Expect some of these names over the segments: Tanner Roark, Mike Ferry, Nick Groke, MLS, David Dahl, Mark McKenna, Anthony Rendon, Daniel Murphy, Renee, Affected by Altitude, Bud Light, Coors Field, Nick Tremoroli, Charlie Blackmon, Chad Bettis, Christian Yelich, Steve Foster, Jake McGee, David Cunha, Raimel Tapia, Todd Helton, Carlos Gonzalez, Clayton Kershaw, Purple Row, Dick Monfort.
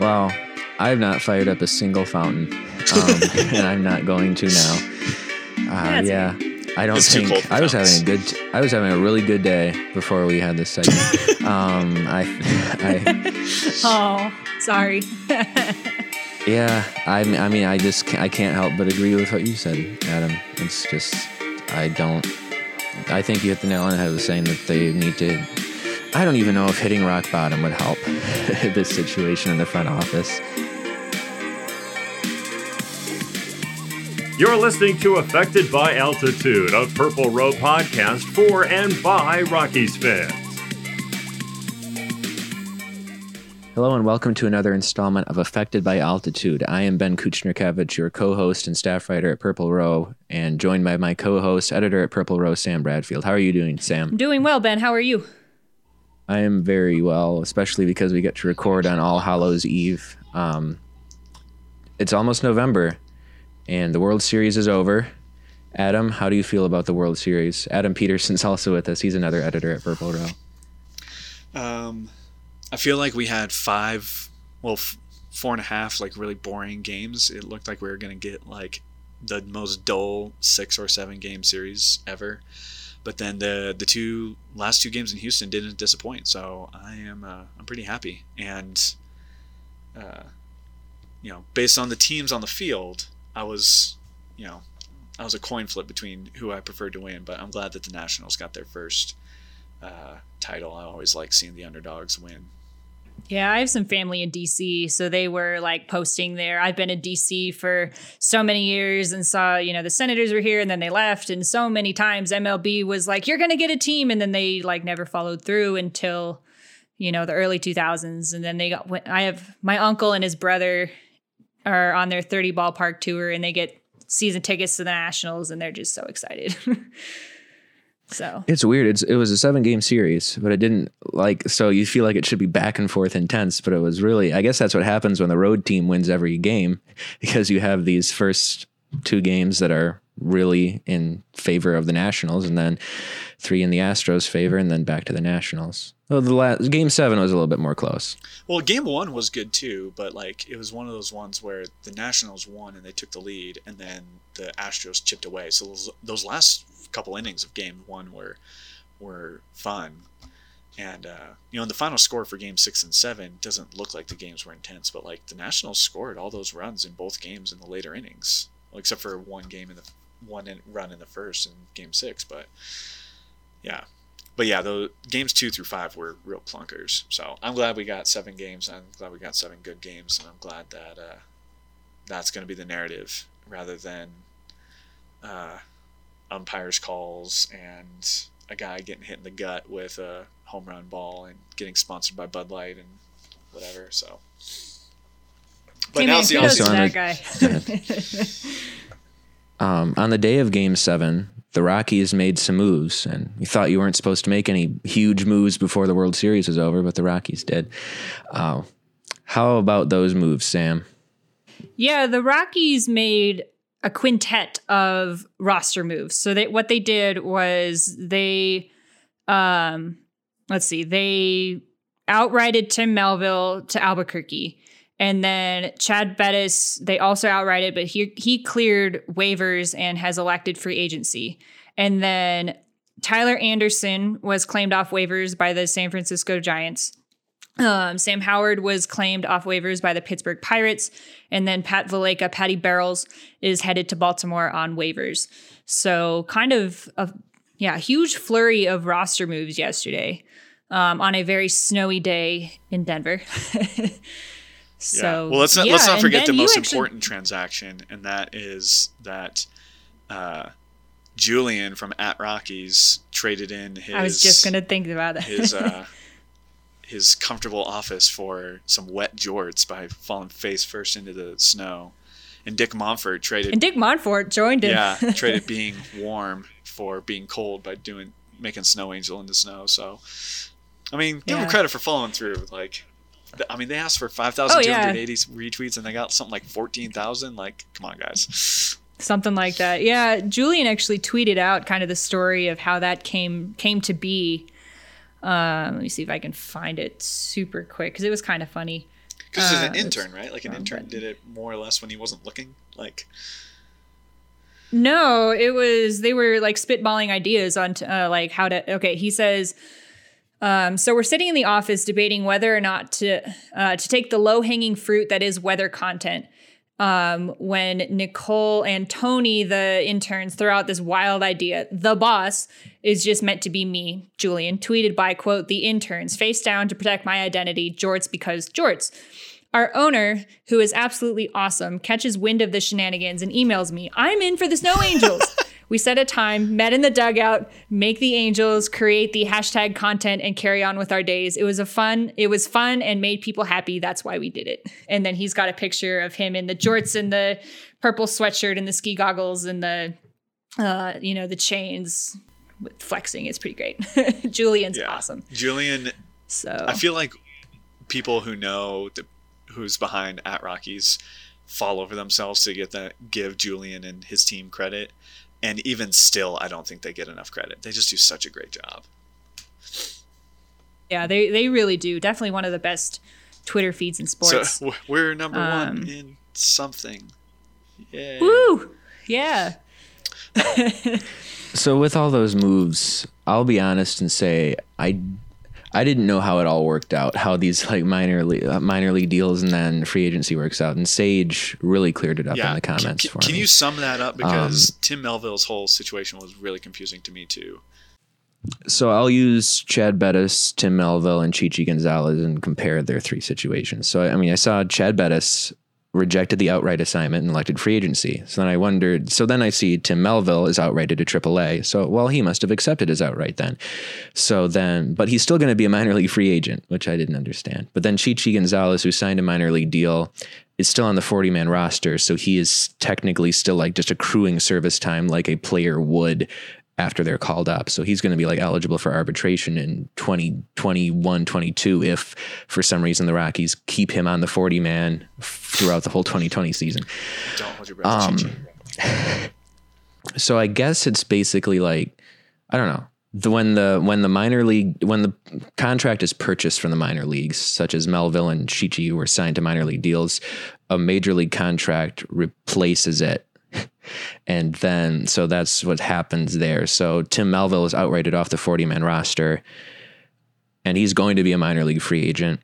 Wow. I have not fired up a single fountain, and I'm not going to now. Yeah, I don't think I was having a good. I was having a really good day before we had this segment. Sorry. Yeah, I mean, I can't help but agree with what you said, Adam. It's just I think you hit the nail on the head with saying that they need to. I don't even know if hitting rock bottom would help this situation in the front office. You're listening to Affected by Altitude, a Purple Row podcast for and by Rockies fans. Hello and welcome to another installment of Affected by Altitude. I am Ben Kuchnerkevich, your co-host and staff writer at Purple Row, and joined by my co-host, editor at Purple Row, Sam Bradfield. How are you doing, Sam? Doing well, Ben. How are you? I am very well, especially because we get to record on All Hallows Eve. It's almost November. And the World Series is over. Adam, how do you feel about the World Series? Adam Peterson's also with us. He's another editor at Purple Row. I feel like we had four and a half, like, really boring games. It looked like we were going to get, like, the most dull 6 or 7 game series ever. But then the last two games in Houston didn't disappoint. So I'm pretty happy. And, based on the teams on the field, I was a coin flip between who I preferred to win, but I'm glad that the Nationals got their first title. I always like seeing the underdogs win. Yeah, I have some family in DC, so they were like posting there. I've been in DC for so many years and saw, the Senators were here and then they left. And so many times MLB was like, you're going to get a team. And then they like never followed through until, the early 2000s. And then I have my uncle and his brother are on their 30 ballpark tour and they get season tickets to the Nationals and they're just so excited. So it's weird. It was a 7-game series, but it didn't so you feel like it should be back and forth intense, but it was really, I guess that's what happens when the road team wins every game, because you have these first 2 games that are really in favor of the Nationals and then 3 in the Astros favor and then back to the Nationals. Well, the last game 7 was a little bit more close. Well, game 1 was good too, but it was one of those ones where the Nationals won and they took the lead, and then the Astros chipped away. So those last couple innings of game 1 were fun, and and the final score for game 6 and 7 doesn't look like the games were intense, but the Nationals scored all those runs in both games in the later innings, except for one run in the first in game 6, but yeah. But yeah, the games 2 through 5 were real clunkers. So I'm glad we got 7 games. I'm glad we got 7 good games, and I'm glad that that's going to be the narrative rather than umpires' calls and a guy getting hit in the gut with a home run ball and getting sponsored by Bud Light and whatever. So, but now it's that guy. On the day of Game 7. The Rockies made some moves, and you thought you weren't supposed to make any huge moves before the World Series was over, but the Rockies did. How about those moves, Sam? Yeah, the Rockies made a quintet of roster moves. So what they did was they, they outrighted Tim Melville to Albuquerque. And then Chad Bettis, they also outrighted, but he cleared waivers and has elected free agency. And then Tyler Anderson was claimed off waivers by the San Francisco Giants. Sam Howard was claimed off waivers by the Pittsburgh Pirates. And then Pat Valaika, Patty Barrels, is headed to Baltimore on waivers. So kind of a huge flurry of roster moves yesterday on a very snowy day in Denver. So, yeah. Well, let's not forget the most important transaction, and that is that Julian from @Rockies traded in his. I was just gonna think about that. His comfortable office for some wet jorts by falling face first into the snow, and Dick Monfort joined him. Yeah, traded being warm for being cold by making Snow Angel in the snow. So, I mean, give him credit for following through. They asked for 5,280 retweets and they got something like 14,000. Come on, guys. Something like that. Yeah. Julian actually tweeted out kind of the story of how that came to be. Let me see if I can find it super quick, because it was kind of funny. Because as an intern, right? Like an intern did it more or less when he wasn't looking. Like. No, it was, they were like spitballing ideas on like how to, okay, he says, so we're sitting in the office debating whether or not to take the low hanging fruit that is weather content. When Nicole and Tony, the interns, throw out this wild idea, the boss is just meant to be me, Julian, tweeted by, quote, the interns, face down to protect my identity, jorts because jorts. Our owner, who is absolutely awesome, catches wind of the shenanigans and emails me, I'm in for the snow angels. We set a time, met in the dugout, make the angels, create the hashtag content, and carry on with our days. It was fun and made people happy. That's why we did it. And then he's got a picture of him in the jorts and the purple sweatshirt and the ski goggles and the, the chains with flexing. It's pretty great. Julian's awesome. Julian. So I feel like people who know who's behind @Rockies fall over themselves to give Julian and his team credit. And even still, I don't think they get enough credit. They just do such a great job. Yeah, they really do. Definitely one of the best Twitter feeds in sports. So we're number one in something. Yay. Woo! Yeah. So with all those moves, I'll be honest and say I didn't know how it all worked out, how these like minor league deals and then free agency works out. And Sage really cleared it up in the comments for me. Can you sum that up? Because Tim Melville's whole situation was really confusing to me too. So I'll use Chad Bettis, Tim Melville, and Chi Chi Gonzalez and compare their three situations. So, I mean, I saw Chad Bettis rejected the outright assignment and elected free agency. So then I wondered, I see Tim Melville is outrighted to AAA. So, well, he must have accepted his outright then. So then, but he's still going to be a minor league free agent, which I didn't understand. But then Chi Chi Gonzalez, who signed a minor league deal, is still on the 40-man roster. So he is technically still like just accruing service time like a player would after they're called up. So he's going to be like eligible for arbitration in 2021, 22, if for some reason the Rockies keep him on the 40-man throughout the whole 2020 season. Don't hold your breath. So I guess it's basically like, I don't know, when the contract is purchased from the minor leagues, such as Melville and Chi Chi were signed to minor league deals, a major league contract replaces it. And then, so that's what happens there. So Tim Melville is outrighted off the 40-man roster, and he's going to be a minor league free agent.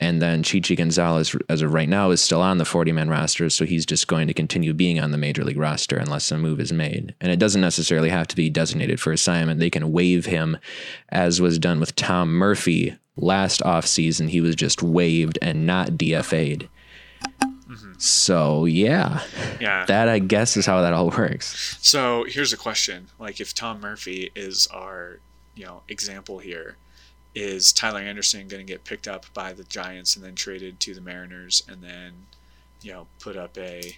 And then Chi Chi Gonzalez, as of right now, is still on the 40-man roster, so he's just going to continue being on the major league roster unless a move is made. And it doesn't necessarily have to be designated for assignment. They can waive him, as was done with Tom Murphy last offseason. He was just waived and not DFA'd. So, yeah, that I guess is how that all works. So here's a question. Like, if Tom Murphy is our, example here, is Tyler Anderson going to get picked up by the Giants and then traded to the Mariners and then, put up a,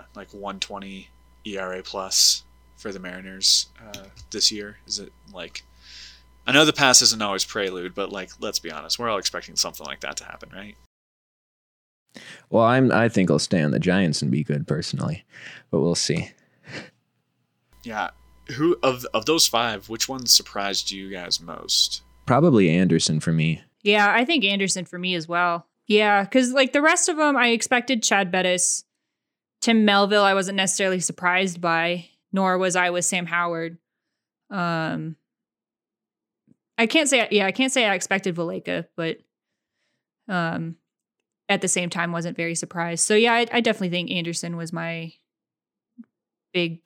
120 ERA plus for the Mariners this year? Is it like, I know the past isn't always prelude, but like, let's be honest, we're all expecting something like that to happen, right? Well, I think I'll stay on the Giants and be good personally, but we'll see. Yeah. Who of those five, which one surprised you guys most? Probably Anderson for me. Yeah, I think Anderson for me as well. Yeah, because like the rest of them, I expected Chad Bettis. Tim Melville, I wasn't necessarily surprised by, nor was I with Sam Howard. I can't say I expected Valaika, but at the same time, wasn't very surprised. So yeah, I definitely think Anderson was my big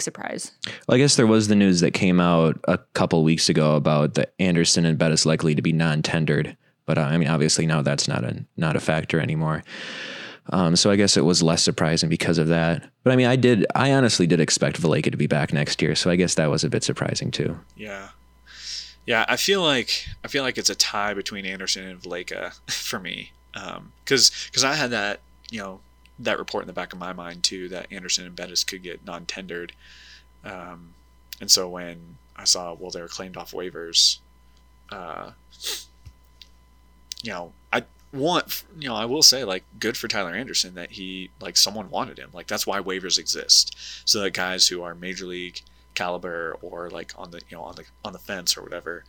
surprise. Well, I guess there was the news that came out a couple weeks ago about the Anderson and Bettis likely to be non-tendered, but I mean, obviously now that's not a factor anymore. So I guess it was less surprising because of that. But I mean, I honestly did expect Valaika to be back next year, so I guess that was a bit surprising too. Yeah. Yeah, I feel like it's a tie between Anderson and Valaika for me. Because I had that, that report in the back of my mind too, that Anderson and Bettis could get non-tendered. And so when I saw, well, they were claimed off waivers, I will say like good for Tyler Anderson that he, like someone wanted him. Like that's why waivers exist. So that guys who are major league caliber or like on the fence or whatever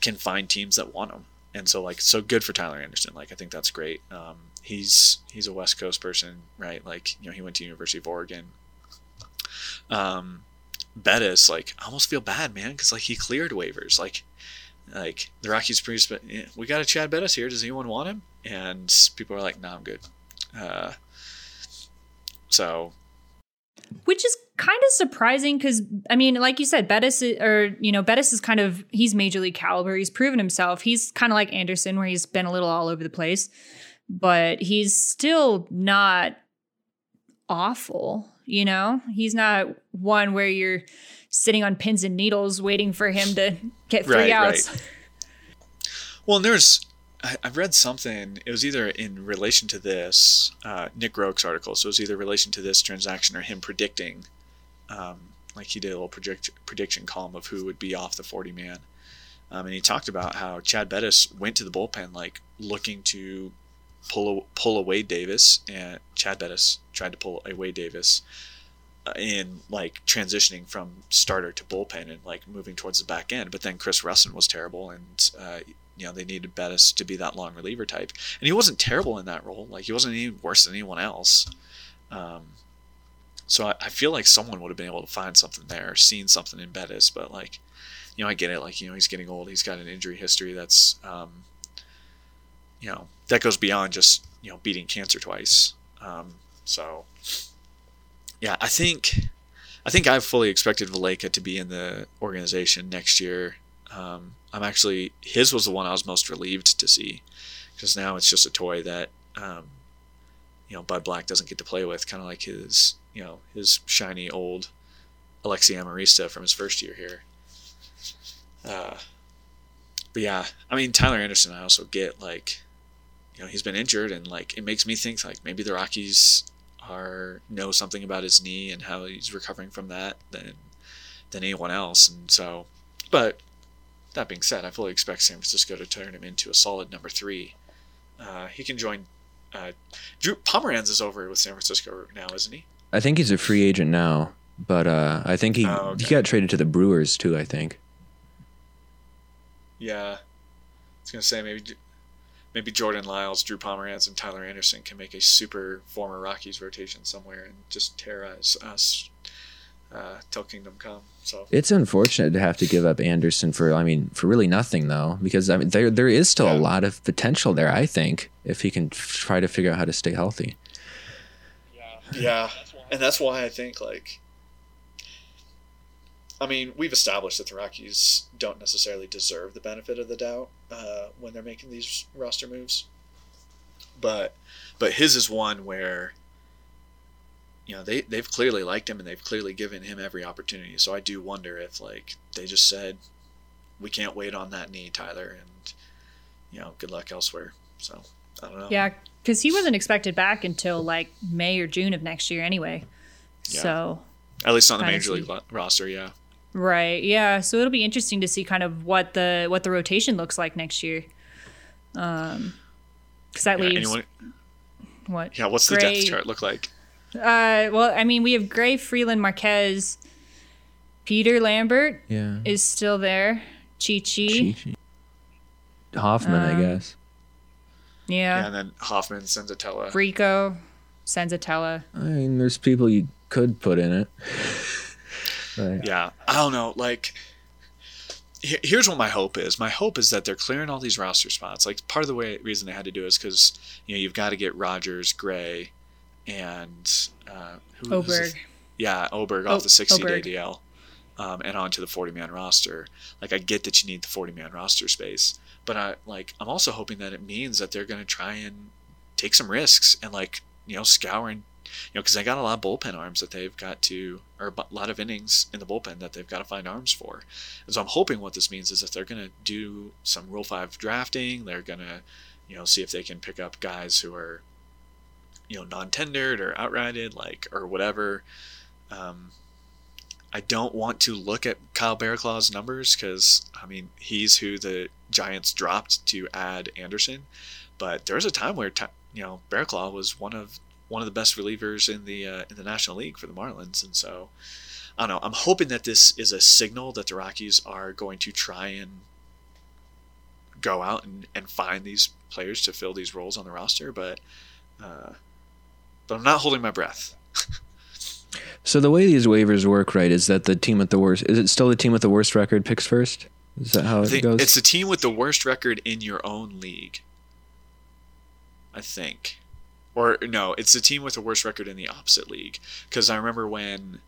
can find teams that want them. And so, like, so good for Tyler Anderson. Like, I think that's great. He's a West Coast person, right? Like, you know, he went to University of Oregon. Bettis, like, I almost feel bad, man, because, like, he cleared waivers. Like the Rockies produced, but we got a Chad Bettis here. Does anyone want him? And people are like, nah, I'm good. So. Which is kind of surprising because, I mean, like you said, Bettis is kind of, he's major league caliber. He's proven himself. He's kind of like Anderson where he's been a little all over the place, but he's still not awful. You know, he's not one where you're sitting on pins and needles waiting for him to get three outs. Right. Well, and I read something, it was either in relation to this, Nick Roke's article. So it was either relation to this transaction or him predicting, like he did a little prediction column of who would be off the 40-man. And he talked about how Chad Bettis went to the bullpen, like looking to pull a Wade Davis, and Chad Bettis tried to pull a Wade Davis in like transitioning from starter to bullpen and like moving towards the back end. But then Chris Russin was terrible, and you know, they needed Bettis to be that long reliever type, and he wasn't terrible in that role. Like, he wasn't any worse than anyone else. So I feel like someone would have been able to find something there, seen something in Bettis. But, like, you know, I get it. Like, you know, he's getting old. He's got an injury history that's you know, that goes beyond just, you know, beating cancer twice. So yeah, I think I've fully expected Valaika to be in the organization next year. I'm actually, his was the one I was most relieved to see, because now it's just a toy that, you know, Bud Black doesn't get to play with, kind of like his, you know, his shiny old Alexi Amarista from his first year here. But yeah, I mean, Tyler Anderson, I also get, like, you know, he's been injured, and like, it makes me think like maybe the Rockies know something about his knee and how he's recovering from that than anyone else. And so, but that being said, I fully expect San Francisco to turn him into a solid number 3. He can join, Drew Pomeranz is over with San Francisco now, isn't he? I think he's a free agent now, but I think he got traded to the Brewers too, I think. Yeah, I was gonna say maybe Jordan Lyles, Drew Pomeranz, and Tyler Anderson can make a super former Rockies rotation somewhere and just terrorize us till kingdom come. So it's unfortunate to have to give up Anderson for really nothing though, because I mean there is still a lot of potential there. I think if he can try to figure out how to stay healthy. Yeah, and that's why I think like. I mean, we've established that the Rockies don't necessarily deserve the benefit of the doubt when they're making these roster moves. But his is one where, you know, they've clearly liked him and they've clearly given him every opportunity. So I do wonder if, like, they just said, we can't wait on that knee, Tyler, and, you know, good luck elsewhere. So, I don't know. Yeah, because he wasn't expected back until, like, May or June of next year anyway. Yeah. So at least on the major league roster, yeah. Right, yeah. So it'll be interesting to see kind of what the rotation looks like next year, because that leaves what? Yeah, what's Gray, the depth chart look like? Well, I mean, we have Gray, Freeland, Marquez, Peter Lambert is still there, Chi Chi. Hoffman, I guess. Yeah, and then Hoffman, Senzatella, Rico, Senzatella. I mean, there's people you could put in it. Right. Yeah, I don't know. Like, here's what my hope is. My hope is that they're clearing all these roster spots. Like, part of the reason they had to do is because, you know, you've got to get Rogers, Gray, and Oberg. Yeah, Oberg off the 60-day DL and onto the 40-man roster. Like, I get that you need the 40-man roster space, but I'm also hoping that it means that they're going to try and take some risks and, like, you know, scour and, you know, because they got a lot of bullpen arms that they've got to, or a lot of innings in the bullpen that they've got to find arms for. And so I'm hoping what this means is that they're going to do some Rule 5 drafting. They're going to, you know, see if they can pick up guys who are, you know, non-tendered or outrighted, like, or whatever. I don't want to look at Kyle Bearclaw's numbers because, I mean, he's who the Giants dropped to add Anderson. But there was a time where, you know, Bearclaw was one of the best relievers in the National League for the Marlins. And so, I don't know. I'm hoping that this is a signal that the Rockies are going to try and go out and find these players to fill these roles on the roster, but I'm not holding my breath. So the way these waivers work, right, is that the team with the worst, is it still the team with the worst record picks first? Is that how it goes? It's the team with the worst record in your own league, I think. Or no, it's the team with the worst record in the opposite league. Because I remember when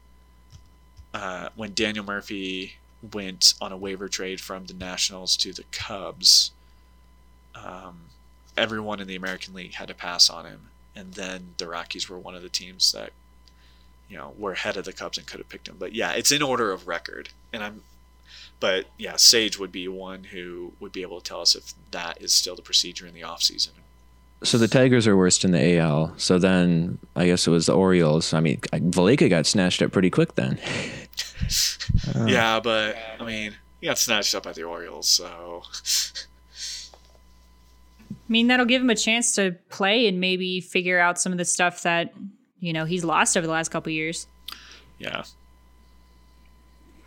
Daniel Murphy went on a waiver trade from the Nationals to the Cubs, everyone in the American League had to pass on him. And then the Rockies were one of the teams that, you know, were ahead of the Cubs and could have picked him. But yeah, it's in order of record. But yeah, Sage would be one who would be able to tell us if that is still the procedure in the offseason. So the Tigers are worst in the AL. So then I guess it was the Orioles. I mean, Valaika got snatched up pretty quick then. Yeah, but I mean, he got snatched up by the Orioles, so. I mean, that'll give him a chance to play and maybe figure out some of the stuff that, you know, he's lost over the last couple of years. Yeah.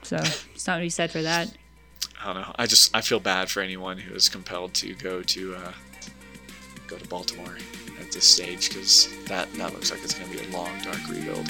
So it's not to be said for that. I don't know. I feel bad for anyone who is compelled to go to Baltimore at this stage, because that looks like it's going to be a long, dark rebuild.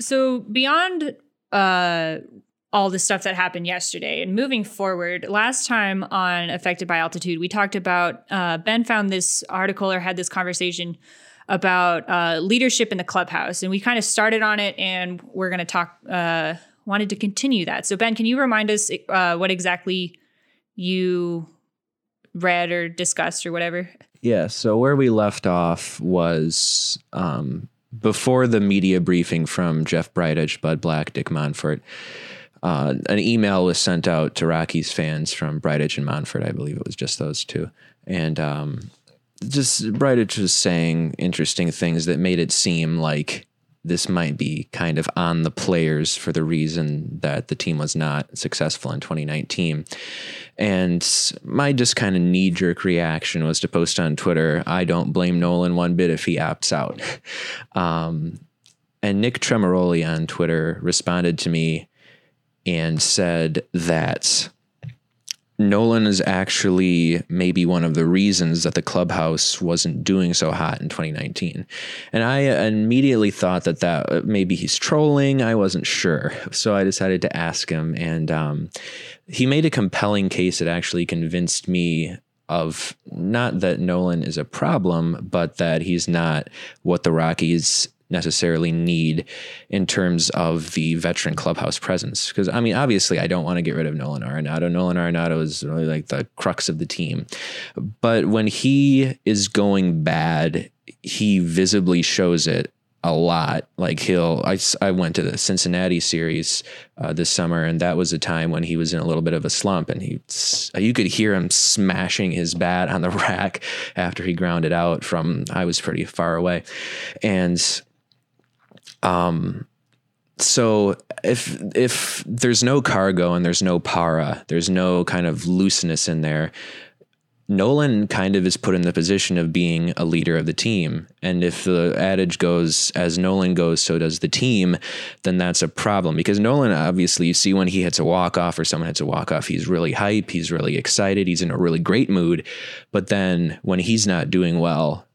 So beyond all the stuff that happened yesterday and moving forward, last time on Affected by Altitude, we talked about Ben found this article or had this conversation about leadership in the clubhouse. And we kind of started on it, and we're going to wanted to continue that. So Ben, can you remind us what exactly you read or discussed or whatever? Yeah. So where we left off was before the media briefing from Jeff Breitage, Bud Black, Dick Monfort. An email was sent out to Rockies fans from Breitage and Monfort. I believe it was just those two. And just Breitage was saying interesting things that made it seem like this might be kind of on the players for the reason that the team was not successful in 2019. And my just kind of knee-jerk reaction was to post on Twitter, I don't blame Nolan one bit if he opts out. And Nick Tremoroli on Twitter responded to me and said that Nolan is actually maybe one of the reasons that the clubhouse wasn't doing so hot in 2019. And I immediately thought that maybe he's trolling. I wasn't sure. So I decided to ask him, and he made a compelling case that actually convinced me of not that Nolan is a problem, but that he's not what the Rockies necessarily need in terms of the veteran clubhouse presence. Because I mean, obviously I don't want to get rid of Nolan Arenado. Nolan Arenado is really like the crux of the team, but when he is going bad, he visibly shows it a lot. Like I went to the Cincinnati series this summer, and that was a time when he was in a little bit of a slump, and you could hear him smashing his bat on the rack after he grounded out from, I was pretty far away. And so if there's no cargo and there's no Parra, there's no kind of looseness in there, Nolan kind of is put in the position of being a leader of the team. And if the adage goes, as Nolan goes, so does the team, then that's a problem. Because Nolan, obviously, you see when he hits a walk-off or someone hits a walk-off, he's really hype, he's really excited, he's in a really great mood. But then when he's not doing well,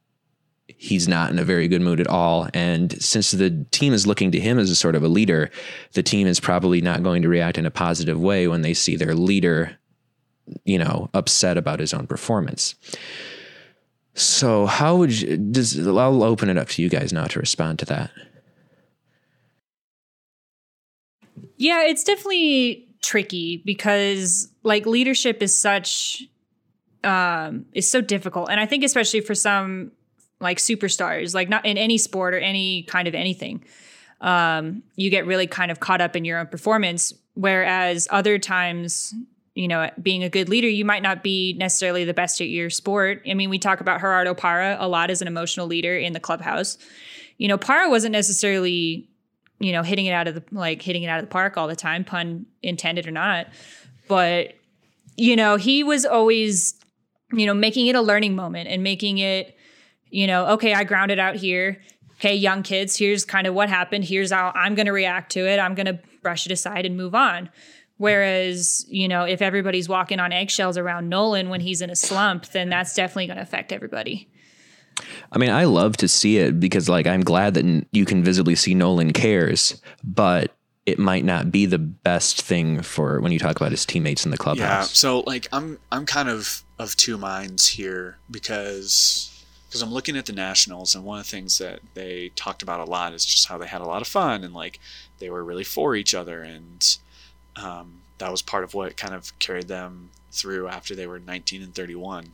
he's not in a very good mood at all. And since the team is looking to him as a sort of a leader, the team is probably not going to react in a positive way when they see their leader, you know, upset about his own performance. So how would you, I'll open it up to you guys now to respond to that. Yeah, it's definitely tricky because like leadership is such, is so difficult. And I think especially for some like superstars, like not in any sport or any kind of anything, you get really kind of caught up in your own performance. Whereas other times, you know, being a good leader, you might not be necessarily the best at your sport. I mean, we talk about Gerardo Parra a lot as an emotional leader in the clubhouse. You know, Parra wasn't necessarily, you know, hitting it out of the park all the time, pun intended or not. But, you know, he was always, you know, making it a learning moment and making it, you know, okay, I grounded out here. Okay, young kids, here's kind of what happened. Here's how I'm going to react to it. I'm going to brush it aside and move on. Whereas, you know, if everybody's walking on eggshells around Nolan when he's in a slump, then that's definitely going to affect everybody. I mean, I love to see it because, like, I'm glad that you can visibly see Nolan cares, but it might not be the best thing for when you talk about his teammates in the clubhouse. Yeah, so, like, I'm kind of two minds here because I'm looking at the Nationals, and one of the things that they talked about a lot is just how they had a lot of fun and like they were really for each other. And that was part of what kind of carried them through after they were 19 and 31.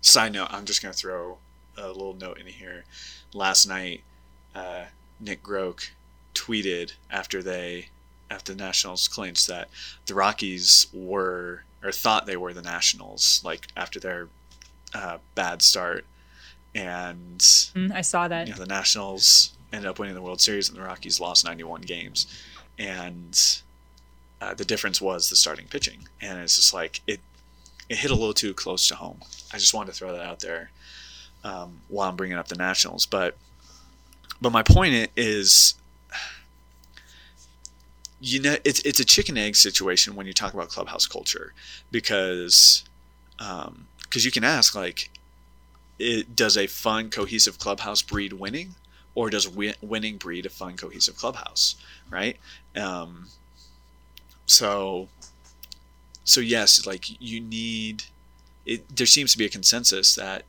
Side note, I'm just going to throw a little note in here. Last night, Nick Groke tweeted after the Nationals clinched that the Rockies were, or thought they were the Nationals, like after their bad start, and I saw that, you know, the Nationals ended up winning the World Series and the Rockies lost 91 games, and the difference was the starting pitching, and it's just like it hit a little too close to home. I just wanted to throw that out there while I'm bringing up the Nationals, but my point is, you know, it's a chicken egg situation when you talk about clubhouse culture because you can ask, like, does a fun, cohesive clubhouse breed winning, or does winning breed a fun, cohesive clubhouse, right? So yes, like you need it. There seems to be a consensus that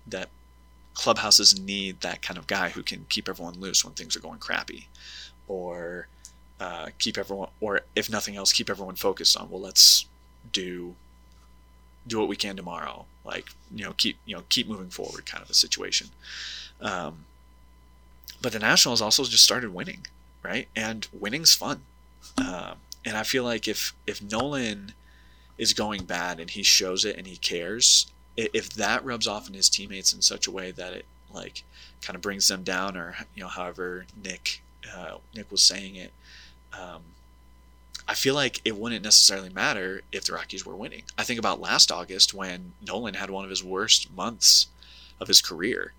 clubhouses need that kind of guy who can keep everyone loose when things are going crappy, or keep everyone, or if nothing else, keep everyone focused on, well, let's do what we can tomorrow. Like, you know, keep moving forward kind of a situation. But the Nationals also just started winning, right? And winning's fun. And I feel like if Nolan is going bad and he shows it and he cares, if that rubs off on his teammates in such a way that it like kind of brings them down, or, you know, however Nick was saying it, I feel like it wouldn't necessarily matter if the Rockies were winning. I think about last August when Nolan had one of his worst months of his career,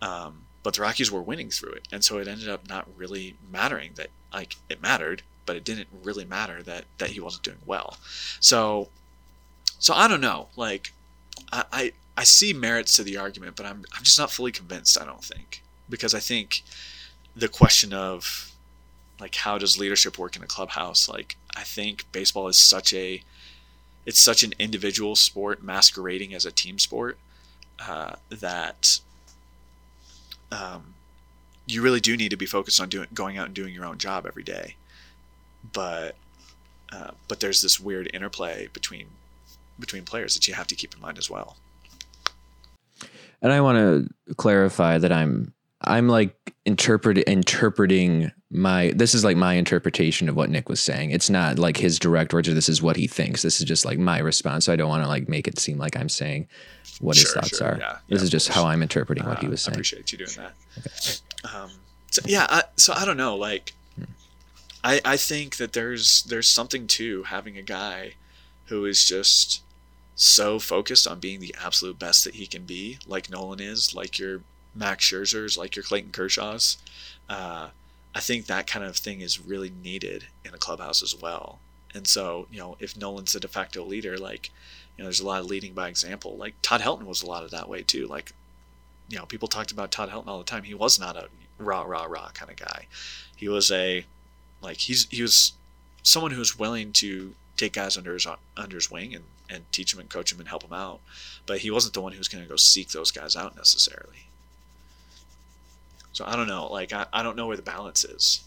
but the Rockies were winning through it. And so it ended up not really mattering that, like, it mattered, but it didn't really matter that he wasn't doing well. So I don't know, like I see merits to the argument, but I'm just not fully convinced, I don't think, because I think the question of, like, how does leadership work in a clubhouse? Like, I think baseball is such an individual sport masquerading as a team sport, that you really do need to be focused on going out and doing your own job every day. But there's this weird interplay between players that you have to keep in mind as well. And I want to clarify that I'm like interpreting this is like my interpretation of what Nick was saying. It's not like his direct words or this is what he thinks. This is just like my response. So I don't want to like make it seem like I'm saying what his thoughts are. Yeah, this is just how I'm interpreting what he was saying. I appreciate you doing that. Okay. So I don't know. Like, I think that there's something to having a guy who is just so focused on being the absolute best that he can be, like Nolan is, like your Max Scherzers, like your Clayton Kershaws. I think that kind of thing is really needed in a clubhouse as well. And so, you know, if Nolan's a de facto leader, like, you know, there's a lot of leading by example. Like Todd Helton was a lot of that way too. Like, you know, people talked about Todd Helton all the time. He was not a rah kind of guy. He was he was someone who was willing to take guys under his wing and, and teach him and coach him and help him out. But he wasn't the one who was going to go seek those guys out necessarily. So I don't know. Like, I don't know where the balance is.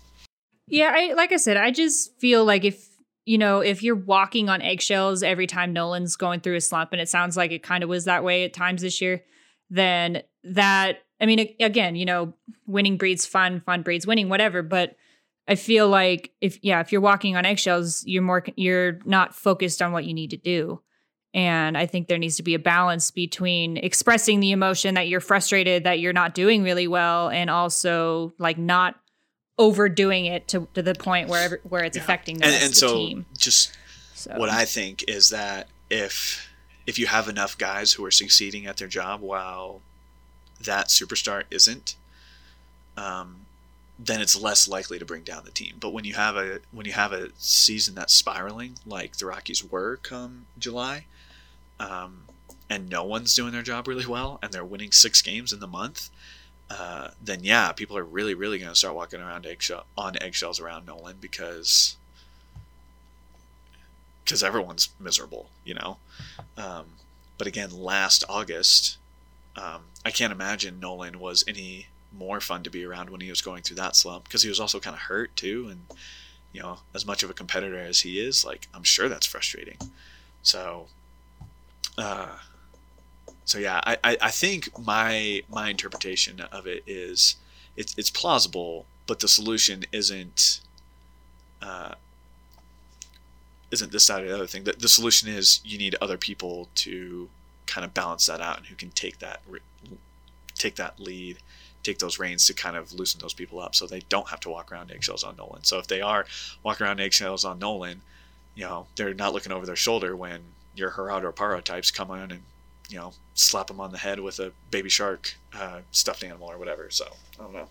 Yeah, like I said, I just feel like if you're walking on eggshells every time Nolan's going through a slump, and it sounds like it kind of was that way at times this year, then that, I mean, again, winning breeds fun, fun breeds winning, whatever. But I feel like if you're walking on eggshells, you're not focused on what you need to do. And I think there needs to be a balance between expressing the emotion that you're frustrated that you're not doing really well, and also like not overdoing it to the point where it's affecting the rest of the team. What I think is that if you have enough guys who are succeeding at their job while that superstar isn't, then it's less likely to bring down the team. But when you have a season that's spiraling, like the Rockies were come July, and no one's doing their job really well, and they're winning 6 games in the month, then people are really, really going to start walking around on eggshells around Nolan because everyone's miserable, But again, last August, I can't imagine Nolan was any more fun to be around when he was going through that slump, because he was also kind of hurt too, and as much of a competitor as he is, like, I'm sure that's frustrating. So yeah, I think my interpretation of it is it's plausible, but the solution isn't this side or the other thing. The solution is you need other people to kind of balance that out, and who can take that lead, take those reins to kind of loosen those people up so they don't have to walk around eggshells on Nolan. So if they are walking around eggshells on Nolan, they're not looking over their shoulder when your Gerardo Parra types come on and, slap them on the head with a baby shark stuffed animal or whatever. So I don't know.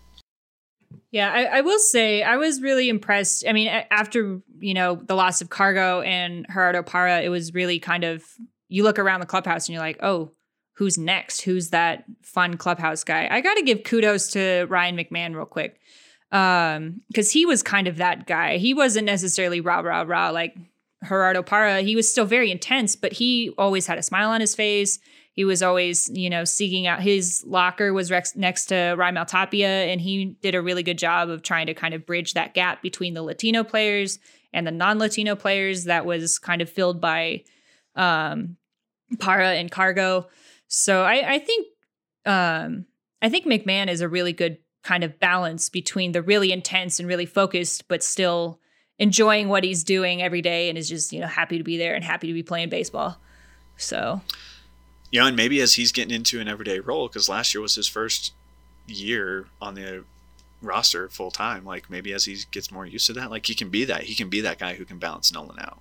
Yeah, I will say I was really impressed. I mean, after, the loss of Cargo and Gerardo Parra, it was really kind of, you look around the clubhouse and you're like, oh, who's next? Who's that fun clubhouse guy? I got to give kudos to Ryan McMahon real quick, because he was kind of that guy. He wasn't necessarily rah, rah, rah like Gerardo Parra. He was still very intense, but he always had a smile on his face. He was always, seeking out. His locker was next to Raimel Tapia, and he did a really good job of trying to kind of bridge that gap between the Latino players and the non-Latino players that was kind of filled by Parra and Cargo. So I think McMahon is a really good kind of balance between the really intense and really focused, but still enjoying what he's doing every day and is just, happy to be there and happy to be playing baseball. So, and maybe as he's getting into an everyday role, because last year was his first year on the roster full time. Like, maybe as he gets more used to that, like, he can be that guy who can balance Nolan out.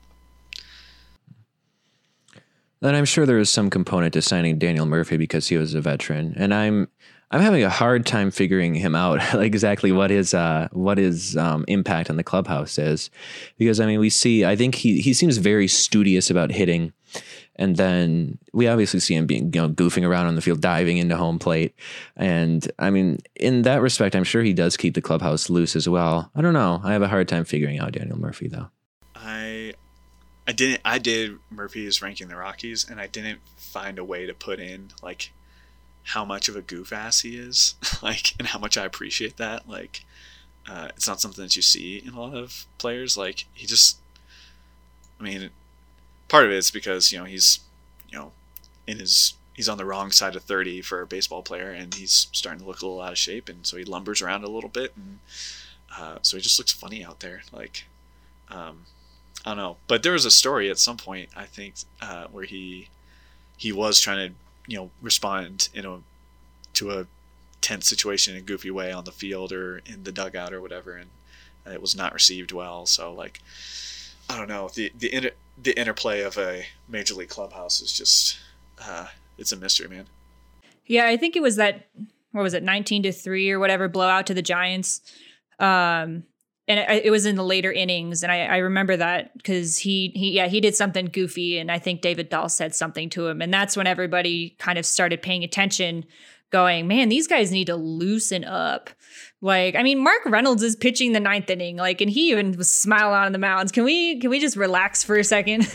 And I'm sure there was some component to signing Daniel Murphy because he was a veteran, and I'm having a hard time figuring him out, like exactly what his impact on the clubhouse is, because I mean I think he seems very studious about hitting, and then we obviously see him being goofing around on the field, diving into home plate, and I mean in that respect I'm sure he does keep the clubhouse loose as well. I don't know. I have a hard time figuring out Daniel Murphy though. I did Murphy's ranking the Rockies, and I didn't find a way to put in like how much of a goof ass he is, like, and how much I appreciate that. Like, it's not something that you see in a lot of players. Like, he just, I mean, part of it's because he's he's on the wrong side of 30 for a baseball player, and he's starting to look a little out of shape, and so he lumbers around a little bit, and so he just looks funny out there, like. I don't know, but there was a story at some point, I think, where he was trying to, respond to a tense situation in a goofy way on the field or in the dugout or whatever, and it was not received well. So, like, I don't know, the interplay of a major league clubhouse is just it's a mystery, man. Yeah, I think it was that 19-3 or whatever blowout to the Giants. And it was in the later innings, and I remember that because he did something goofy, and I think David Dahl said something to him, and that's when everybody kind of started paying attention, going, man, these guys need to loosen up. Like, I mean, Mark Reynolds is pitching the 9th inning, like, and he even was smiling on the mounds. Can we just relax for a second?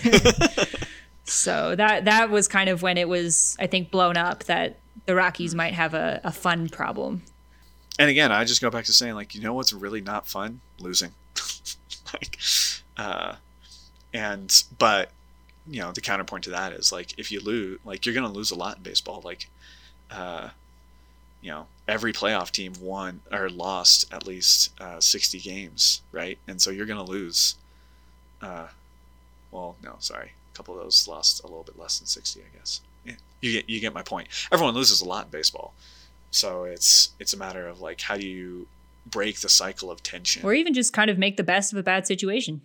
So that was kind of when it was, I think, blown up that the Rockies might have a fun problem. And again, I just go back to saying, like, you know what's really not fun? Losing. But you know, the counterpoint to that is, like, if you lose, like, you're going to lose a lot in baseball. Like, you know, every playoff team won or lost at least 60 games, right? And so you're going to lose. Well, no, sorry. A couple of those lost a little bit less than 60, I guess. Yeah, you get my point. Everyone loses a lot in baseball. So it's a matter of, like, how do you break the cycle of tension? Or even just kind of make the best of a bad situation.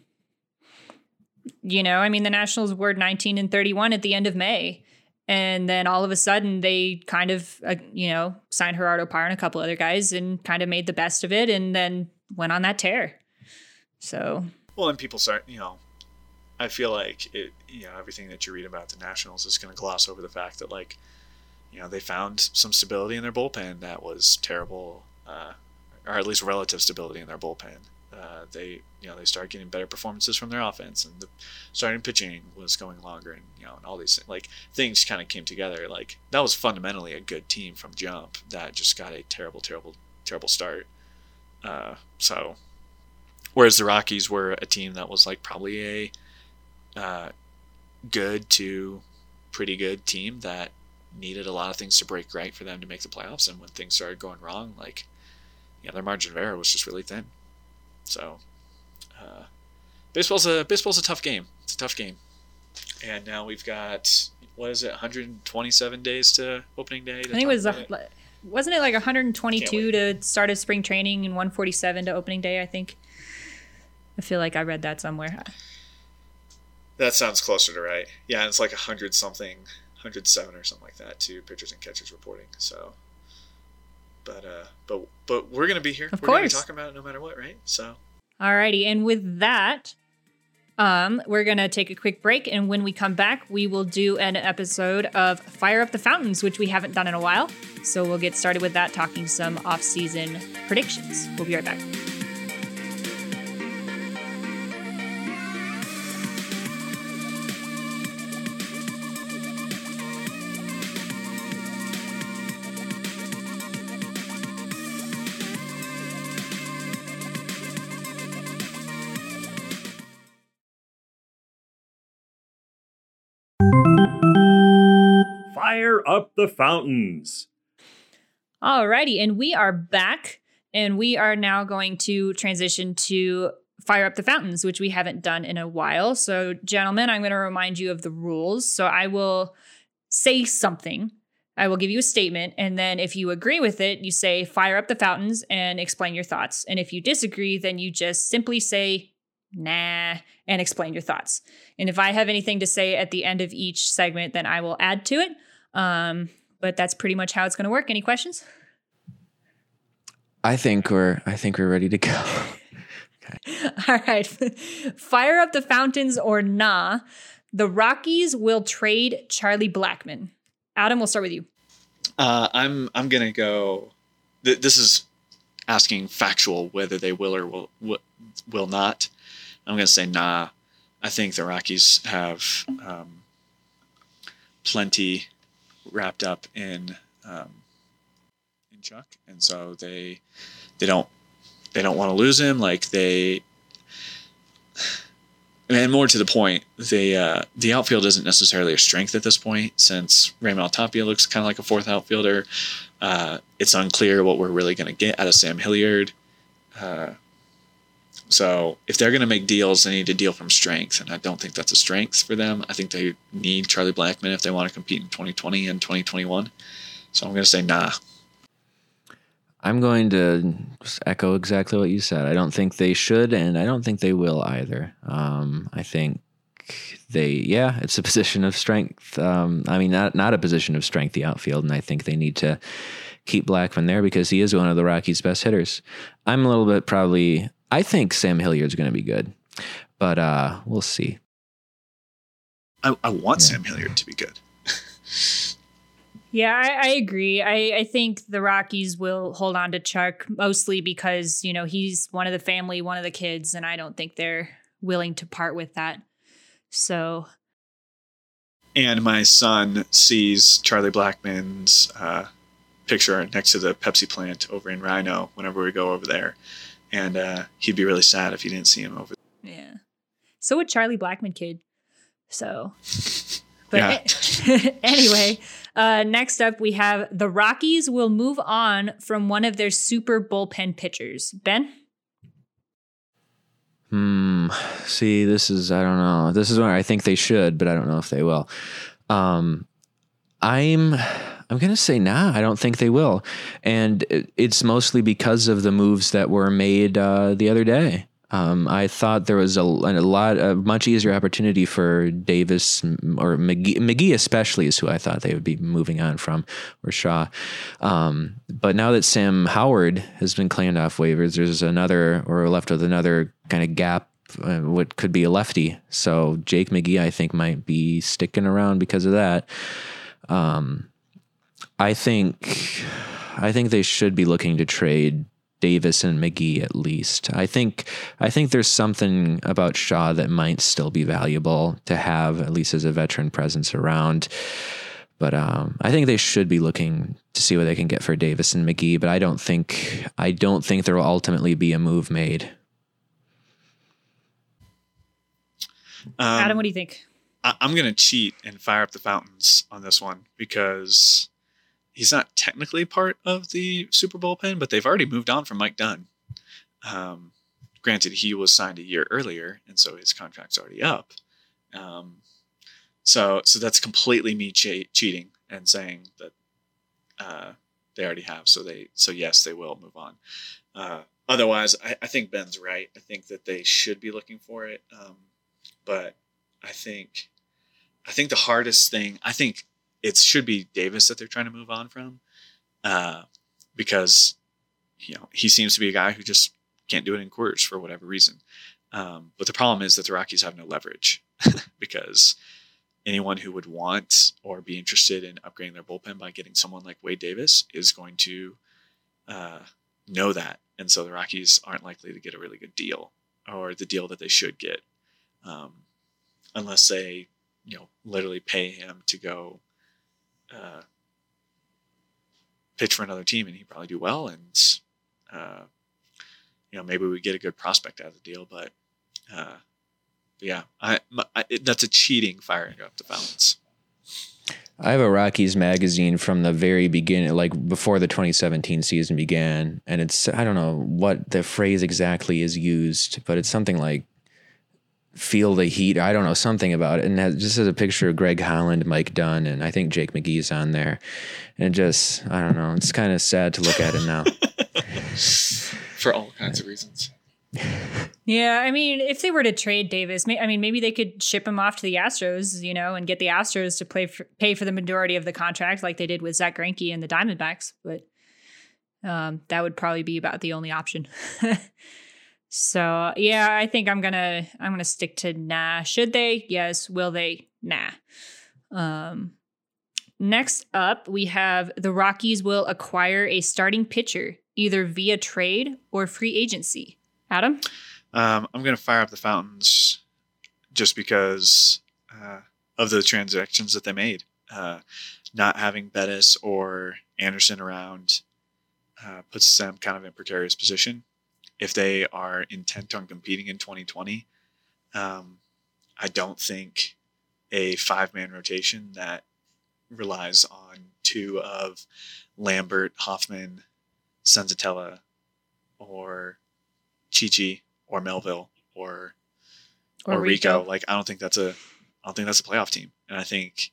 You know, I mean, the Nationals were 19-31 at the end of May. And then all of a sudden they kind of, signed Gerardo Parra and a couple other guys and kind of made the best of it and then went on that tear. So. Well, and people start, I feel like, everything that you read about the Nationals is going to gloss over the fact that, like, they found some stability in their bullpen that was terrible, or at least relative stability in their bullpen. They started getting better performances from their offense, and the starting pitching was going longer, and and all these things kind of came together. Like, that was fundamentally a good team from jump that just got a terrible start. So whereas the Rockies were a team that was, like, probably a good to pretty good team that needed a lot of things to break right for them to make the playoffs, and when things started going wrong, like, their margin of error was just really thin. So, baseball's a tough game. It's a tough game. And now we've got, 127 days to opening day? Wasn't it like 122 to start of spring training and 147 to opening day, I think? I feel like I read that somewhere. That sounds closer to right. Yeah, and it's like 100-something, 107 or something like that to pitchers and catchers reporting, so... But we're going to be here. Of course. We're going to talk about it no matter what, right? So. All righty. And with that, we're going to take a quick break. And when we come back, we will do an episode of Fire Up the Fountains, which we haven't done in a while. So we'll get started with that, talking some off-season predictions. We'll be right back. Fire up the fountains. Alrighty, and we are back, and we are now going to transition to Fire Up the Fountains, which we haven't done in a while. So, gentlemen, I'm going to remind you of the rules. So I will say something. I will give you a statement, and then if you agree with it, you say fire up the fountains and explain your thoughts. And if you disagree, then you just simply say nah, and explain your thoughts. And if I have anything to say at the end of each segment, then I will add to it. But that's pretty much how it's going to work. Any questions? I think we're ready to go. Okay. All right. Fire up the fountains or nah. The Rockies will trade Charlie Blackmon. Adam, we'll start with you. I'm going to go. This is asking factual, whether they will or will not. I'm going to say nah. I think the Rockies have plenty wrapped up in Chuck, and so they don't want to lose him. Like, they, and more to the point, the outfield isn't necessarily a strength at this point, since Raimel Tapia looks kind of like a fourth outfielder. It's unclear what we're really going to get out of Sam Hilliard. So if they're going to make deals, they need to deal from strength, and I don't think that's a strength for them. I think they need Charlie Blackmon if they want to compete in 2020 and 2021. So I'm going to say nah. I'm going to just echo exactly what you said. I don't think they should, and I don't think they will either. I think they, it's a position of strength. I mean, not a position of strength, the outfield, and I think they need to keep Blackmon there because he is one of the Rockies' best hitters. I'm a little bit probably... I think Sam Hilliard's going to be good, but we'll see. I want Sam Hilliard to be good. Yeah, I agree. I think the Rockies will hold on to Chuck mostly because, he's one of the family, one of the kids, and I don't think they're willing to part with that. So And my son sees Charlie Blackmon's picture next to the Pepsi plant over in Rhino whenever we go over there. And he'd be really sad if he didn't see him over there. Yeah. So would Charlie Blackmon, kid. So. But yeah. Anyway, next up we have the Rockies will move on from one of their super bullpen pitchers. Ben? See, this is, I don't know. This is where I think they should, but I don't know if they will. I'm going to say, nah, I don't think they will. And it's mostly because of the moves that were made the other day. I thought there was a much easier opportunity for Davis or McGee. McGee especially is who I thought they would be moving on from, or Shaw. But now that Sam Howard has been claimed off waivers, there's left with another kind of gap, what could be a lefty. So Jake McGee, I think, might be sticking around because of that. I think they should be looking to trade Davis and McGee, at least. I think there's something about Shaw that might still be valuable to have, at least as a veteran presence around. But I think they should be looking to see what they can get for Davis and McGee. But I don't think there will ultimately be a move made. Adam, what do you think? I'm going to cheat and fire up the fountains on this one because he's not technically part of the Super Bullpen, but they've already moved on from Mike Dunn. Granted, he was signed a year earlier, and so his contract's already up. So that's completely me cheating and saying that they already have. So yes, they will move on. Otherwise, I think Ben's right. I think that they should be looking for it. But I think the hardest thing, it should be Davis that they're trying to move on from because, you know, he seems to be a guy who just can't do it in quarters for whatever reason. But the problem is that the Rockies have no leverage because anyone who would want or be interested in upgrading their bullpen by getting someone like Wade Davis is going to know that. And so the Rockies aren't likely to get a really good deal or the deal that they should get unless they, you know, literally pay him to go pitch for another team, and he'd probably do well, and you know, maybe we get a good prospect out of the deal. But yeah, that's a cheating firing up the fountains. I have a Rockies magazine from the very beginning, like before the 2017 season began, and it's, I don't know what the phrase exactly is used, but it's something like feel the heat. I don't know, something about it. And that just has a picture of Greg Holland, Mike Dunn, and I think Jake McGee's on there. And it just, I don't know, it's kind of sad to look at it now. For all kinds of reasons. Yeah, I mean, if they were to trade Davis, maybe they could ship him off to the Astros, you know, and get the Astros to pay for the majority of the contract like they did with Zach Greinke and the Diamondbacks. But that would probably be about the only option. So, yeah, I think I'm going to stick to nah. Should they? Yes. Will they? Nah. Next up, we have the Rockies will acquire a starting pitcher, either via trade or free agency. Adam? I'm going to fire up the fountains just because of the transactions that they made. Not having Bettis or Anderson around puts them kind of in a precarious position. If they are intent on competing in 2020, I don't think a five-man rotation that relies on two of Lambert, Hoffman, Senzatella, or Chi Chi, or Melville, or Rico. Like, I don't think that's a playoff team. And I think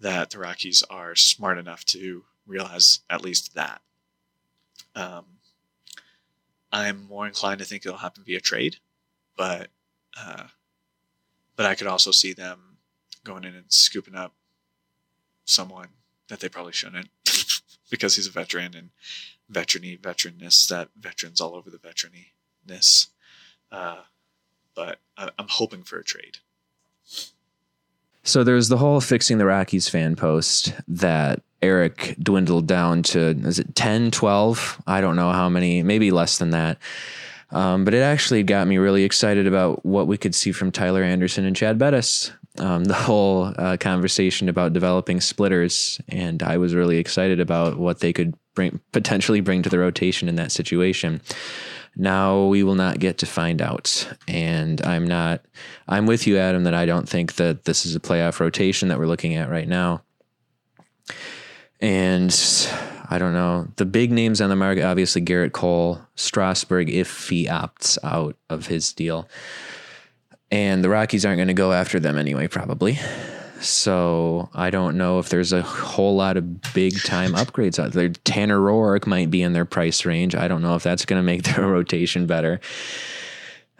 that the Rockies are smart enough to realize at least that. I'm more inclined to think it'll happen via trade, but I could also see them going in and scooping up someone that they probably shouldn't because he's a veteran and veteranness, that veterans all over the veteraniness. But I'm hoping for a trade. So there's the whole Fixing the Rockies fan post that Eric dwindled down to, is it 10, 12? I don't know how many, maybe less than that. But it actually got me really excited about what we could see from Tyler Anderson and Chad Bettis. the whole conversation about developing splitters, and I was really excited about what they could potentially bring to the rotation in that situation. Now we will not get to find out. And I'm with you, Adam, that I don't think that this is a playoff rotation that we're looking at right now. And I don't know. The big names on the market, obviously Garrett Cole, Strasburg, if he opts out of his deal. And the Rockies aren't going to go after them anyway, probably. So I don't know if there's a whole lot of big time upgrades out there. Tanner Roark might be in their price range. I don't know if that's going to make their rotation better.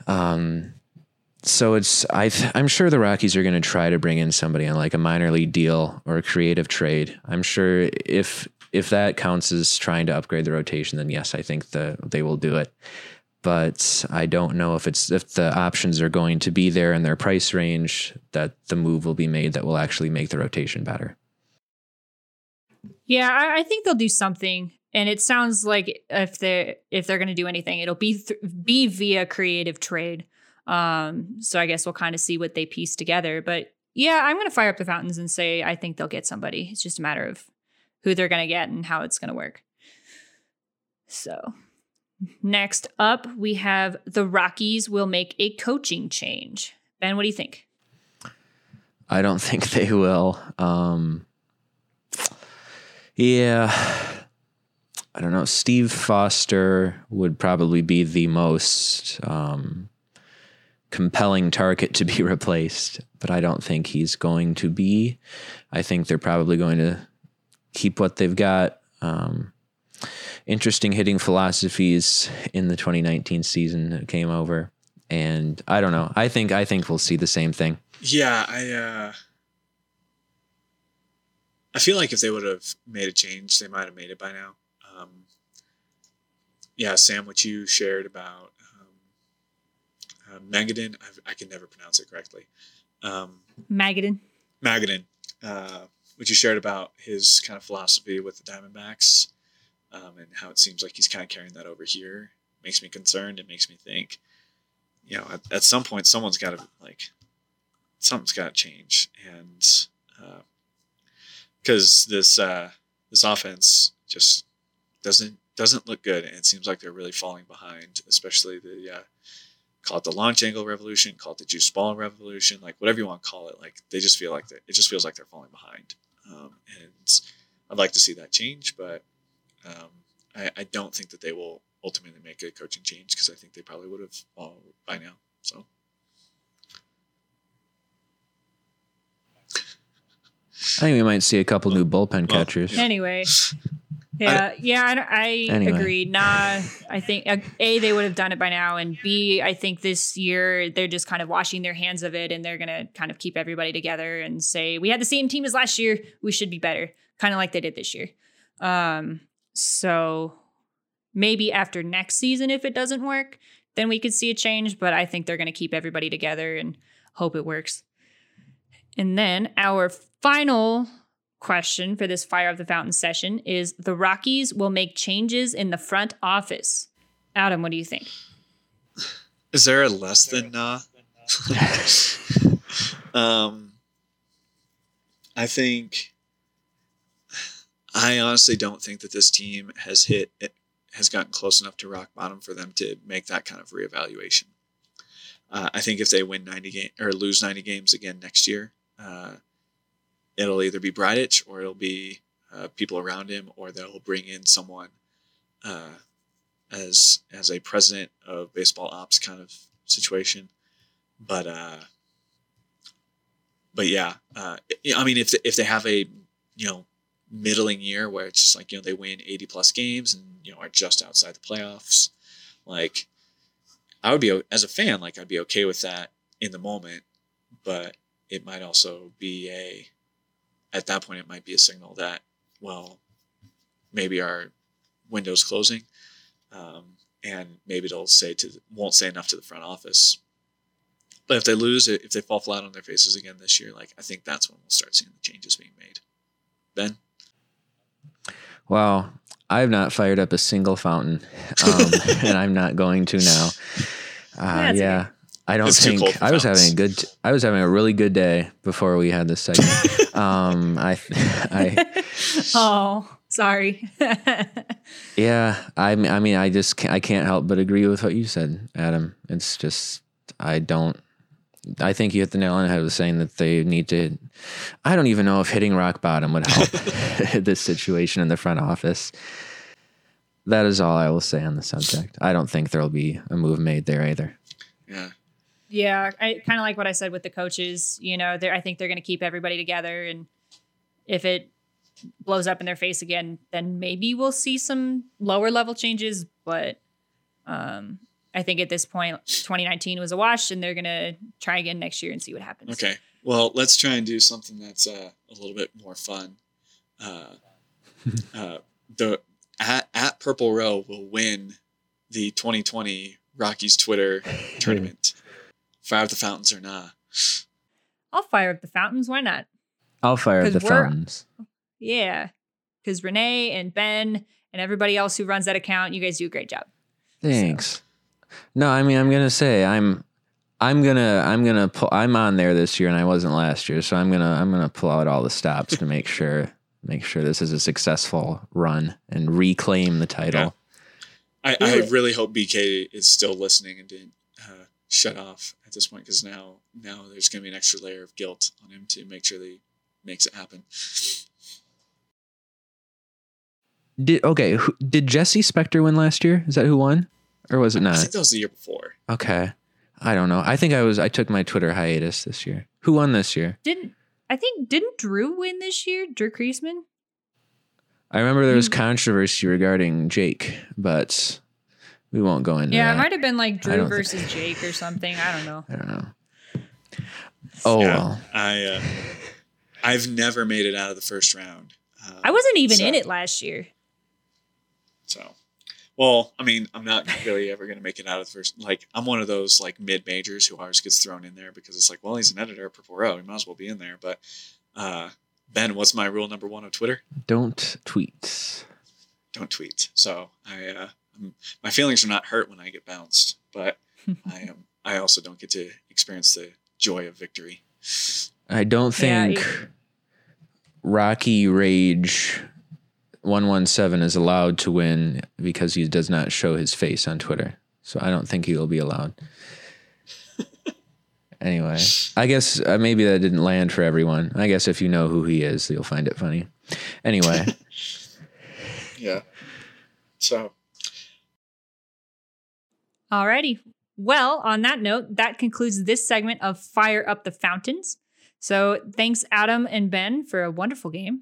So I'm sure the Rockies are going to try to bring in somebody on like a minor league deal or a creative trade. I'm sure if that counts as trying to upgrade the rotation, then yes, I think they will do it. But I don't know if the options are going to be there in their price range that the move will be made that will actually make the rotation better. Yeah, I think they'll do something, and it sounds like if they're going to do anything, it'll be via creative trade. So I guess we'll kind of see what they piece together. But yeah, I'm going to fire up the fountains and say I think they'll get somebody. It's just a matter of who they're going to get and how it's going to work. So. Next up, we have the Rockies will make a coaching change. Ben, what do you think? I don't think they will. I don't know. Steve Foster would probably be the most compelling target to be replaced, but I don't think he's going to be. I think they're probably going to keep what they've got. Interesting hitting philosophies in the 2019 season that came over, and I don't know. I think we'll see the same thing. Yeah, I feel like if they would have made a change, they might have made it by now. Sam, what you shared about Magadan, I can never pronounce it correctly. Magadan. What you shared about his kind of philosophy with the Diamondbacks. And how it seems like he's kind of carrying that over here makes me concerned. It makes me think, you know, at some point, something's got to change. And because this offense just doesn't look good, and it seems like they're really falling behind. Especially call it the launch angle revolution, call it the juice ball revolution, like whatever you want to call it. Like they just feel like it just feels like they're falling behind. And I'd like to see that change, but. I don't think that they will ultimately make a coaching change because I think they probably would have all by now. So, I think we might see a couple new bullpen catchers. Yeah. Anyway, I agree. I think A, they would have done it by now, and B, I think this year they're just kind of washing their hands of it, and they're going to kind of keep everybody together and say we had the same team as last year. We should be better, kind of like they did this year. So maybe after next season, if it doesn't work, then we could see a change. But I think they're going to keep everybody together and hope it works. And then our final question for this Fire Up the Fountain session is the Rockies will make changes in the front office. Adam, what do you think? Is there a less than nah? I think... I honestly don't think that this team has gotten close enough to rock bottom for them to make that kind of reevaluation. I think if they win 90 games or lose 90 games again next year, it'll either be Breitage or it'll be people around him, or they'll bring in someone as a president of baseball ops kind of situation. I mean, if they have a middling year where it's just like, they win 80 plus games and, are just outside the playoffs. Like I would be, as a fan, like I'd be okay with that in the moment, but it might also be at that point, it might be a signal that, well, maybe our window's closing. And maybe it'll won't say enough to the front office, but if they lose it, if they fall flat on their faces again this year, like I think that's when we'll start seeing the changes being made. Ben? Wow. I've not fired up a single fountain, and I'm not going to now. Okay. I don't think I was having a good. I was having a really good day before we had this segment. Oh, sorry. Yeah, I can't help but agree with what you said, Adam. It's just I think you hit the nail on the head with saying that they need to. I don't even know if hitting rock bottom would help this situation in the front office. That is all I will say on the subject. I don't think there'll be a move made there either. Yeah, I kind of like what I said with the coaches. You know, I think they're going to keep everybody together, and if it blows up in their face again, then maybe we'll see some lower level changes. But I think at this point, 2019 was a wash, and they're going to try again next year and see what happens. Okay, well, let's try and do something that's a little bit more fun. At Purple Row will win the 2020 Rockies Twitter tournament. Fire up the fountains or nah? I'll fire up the fountains. Why not? I'll fire up the fountains. Yeah. Because Renee and Ben and everybody else who runs that account, you guys do a great job. Thanks. So. No, I mean, I'm going to say I'm on there this year and I wasn't last year. So I'm going to pull out all the stops to make sure this is a successful run and reclaim the title. Yeah. I really hope BK is still listening and didn't shut off at this point, because now there's going to be an extra layer of guilt on him to make sure that he makes it happen. Did Jesse Spector win last year? Is that who won, or was it not? I think that was the year before. Okay, I don't know. I think I took my Twitter hiatus this year. Who won this year? Didn't Drew win this year? Drew Creasman. I remember there was controversy regarding Jake, but. We won't go into that. Yeah, it might have been like Drew versus Jake or something. I don't know. Oh, yeah, well. I've never made it out of the first round. I wasn't even in it last year. So, well, I mean, I'm not really ever going to make it out of the first. Like, I'm one of those like mid-majors who always gets thrown in there because it's like, well, he's an editor at Purple Row. He might as well be in there. But Ben, what's my rule number 1 of Twitter? Don't tweet. So my feelings are not hurt when I get bounced, but I also don't get to experience the joy of victory. I don't think Rocky Rage 117 is allowed to win because he does not show his face on Twitter. So I don't think he will be allowed. Anyway, I guess maybe that didn't land for everyone. I guess if you know who he is, you'll find it funny. Anyway. Yeah. So. Alrighty. Well, on that note, that concludes this segment of Fire Up the Fountains. So thanks, Adam and Ben, for a wonderful game.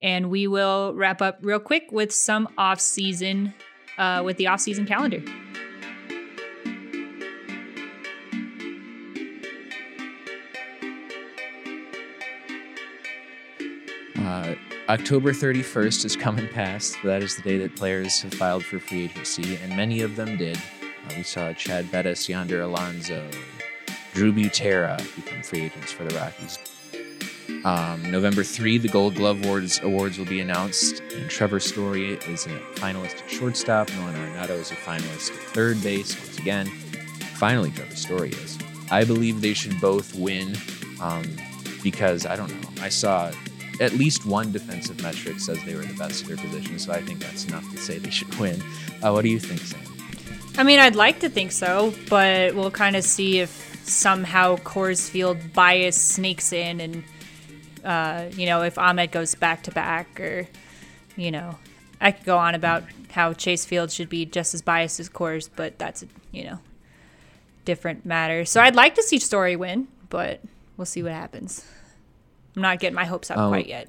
And we will wrap up real quick with some off-season, with the off-season calendar. October 31st is coming past. That is the day that players have filed for free agency, and many of them did. We saw Chad Bettis, Yonder Alonso, Drew Butera become free agents for the Rockies. November 3, the Gold Glove Awards will be announced, and Trevor Story is a finalist at shortstop. Nolan Arenado is a finalist at third base. Once again, finally Trevor Story is. I believe they should both win because, I don't know, I saw at least one defensive metric says they were the best at their position, so I think that's enough to say they should win. What do you think, Sam? I mean, I'd like to think so, but we'll kind of see if somehow Coors Field bias sneaks in and, if Ahmed goes back-to-back or, I could go on about how Chase Field should be just as biased as Coors, but that's, different matter. So I'd like to see Story win, but we'll see what happens. I'm not getting my hopes up quite yet.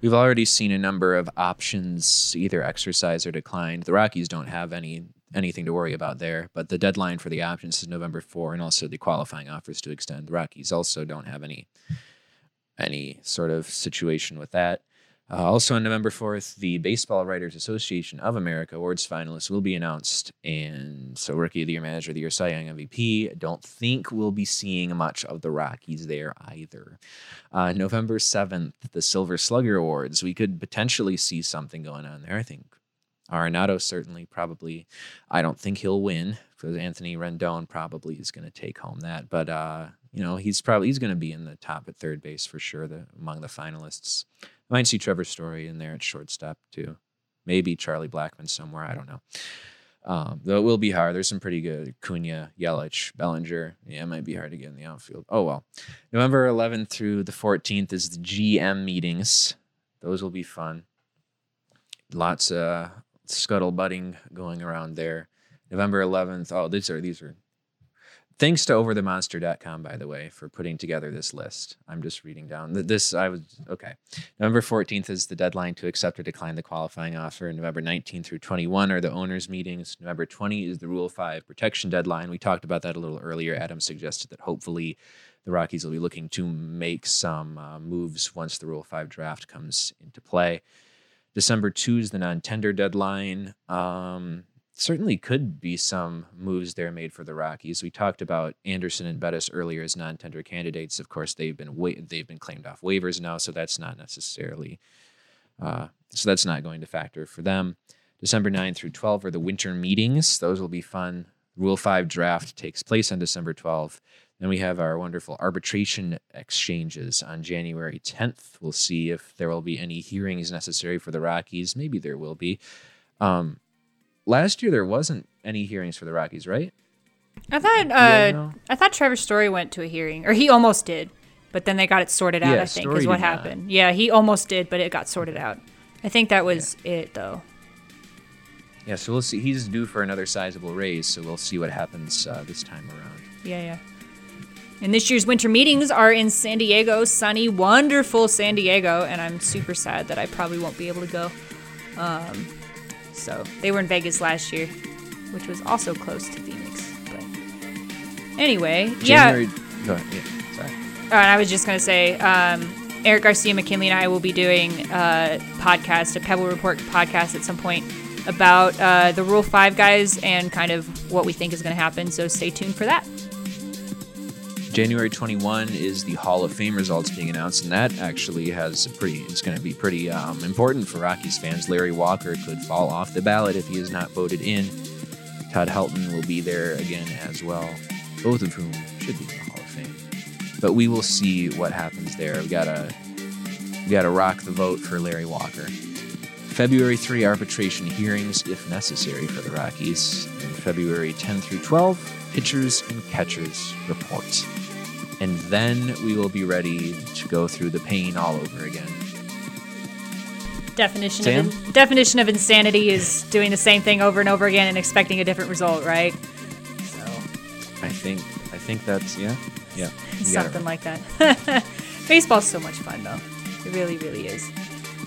We've already seen a number of options either exercised or declined. The Rockies don't have anything to worry about there, but the deadline for the options is November 4, and also the qualifying offers to extend. The Rockies also don't have any sort of situation with that. Also on November 4th, the Baseball Writers Association of America Awards finalists will be announced, and so Rookie of the Year, Manager of the Year, Cy Young, MVP. I don't think we'll be seeing much of the Rockies there either. November 7th, the Silver Slugger Awards. We could potentially see something going on there. I think Arenado certainly probably, I don't think he'll win because Anthony Rendon probably is going to take home that. But, you know, he's going to be in the top at third base for sure, among the finalists. I might see Trevor Story in there at shortstop too. Maybe Charlie Blackmon somewhere. I don't know. Though it will be hard. There's some pretty good Cunha, Yelich, Bellinger. Yeah, it might be hard to get in the outfield. Oh, well. November 11th through the 14th is the GM meetings. Those will be fun. Lots of scuttlebudding going around there. November 11th. Oh, these are. Thanks to overthemonster.com, by the way, for putting together this list. I'm just reading down. Okay. November 14th is the deadline to accept or decline the qualifying offer. November 19th through 21 are the owners' meetings. November 20 is the Rule 5 protection deadline. We talked about that a little earlier. Adam suggested that hopefully the Rockies will be looking to make some moves once the Rule 5 draft comes into play. December 2 is the non-tender deadline. Certainly could be some moves there made for the Rockies. We talked about Anderson and Bettis earlier as non-tender candidates. Of course, they've been claimed off waivers now, so that's not necessarily that's not going to factor for them. December 9 through 12 are the winter meetings. Those will be fun. Rule 5 draft takes place on December 12th. Then we have our wonderful arbitration exchanges on January 10th. We'll see if there will be any hearings necessary for the Rockies. Maybe there will be. Last year there wasn't any hearings for the Rockies, right? I thought I thought Trevor Story went to a hearing, or he almost did, but then they got it sorted out. I think Story is what happened. Not. Yeah, he almost did, but it got sorted out. I think that was it, though. Yeah, so we'll see. He's due for another sizable raise, so we'll see what happens this time around. Yeah. And this year's winter meetings are in San Diego, sunny, wonderful San Diego, and I'm super sad that I probably won't be able to go. So they were in Vegas last year, which was also close to Phoenix. But anyway, Go ahead. Yeah, sorry. All right, I was just going to say, Eric Garcia McKinley and I will be doing a podcast, a Pebble Report podcast at some point about the Rule 5 guys and kind of what we think is going to happen. So stay tuned for that. January 21 is the Hall of Fame results being announced, and that actually it's going to be pretty important for Rockies fans. Larry Walker could fall off the ballot if he is not voted in. Todd Helton will be there again as well, both of whom should be in the Hall of Fame. But we will see what happens there. We've got to rock the vote for Larry Walker. February 3 arbitration hearings, if necessary, for the Rockies. And February 10 through 12, pitchers and catchers reports. And then we will be ready to go through the pain all over again. Definition of insanity is doing the same thing over and over again and expecting a different result, right? So I think that's something like that. Baseball's so much fun, though. It really, really is.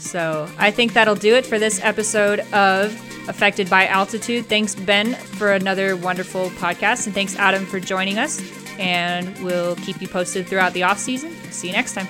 So I think that'll do it for this episode of Affected by Altitude. Thanks, Ben, for another wonderful podcast, and thanks, Adam, for joining us. And we'll keep you posted throughout the off season. See you next time.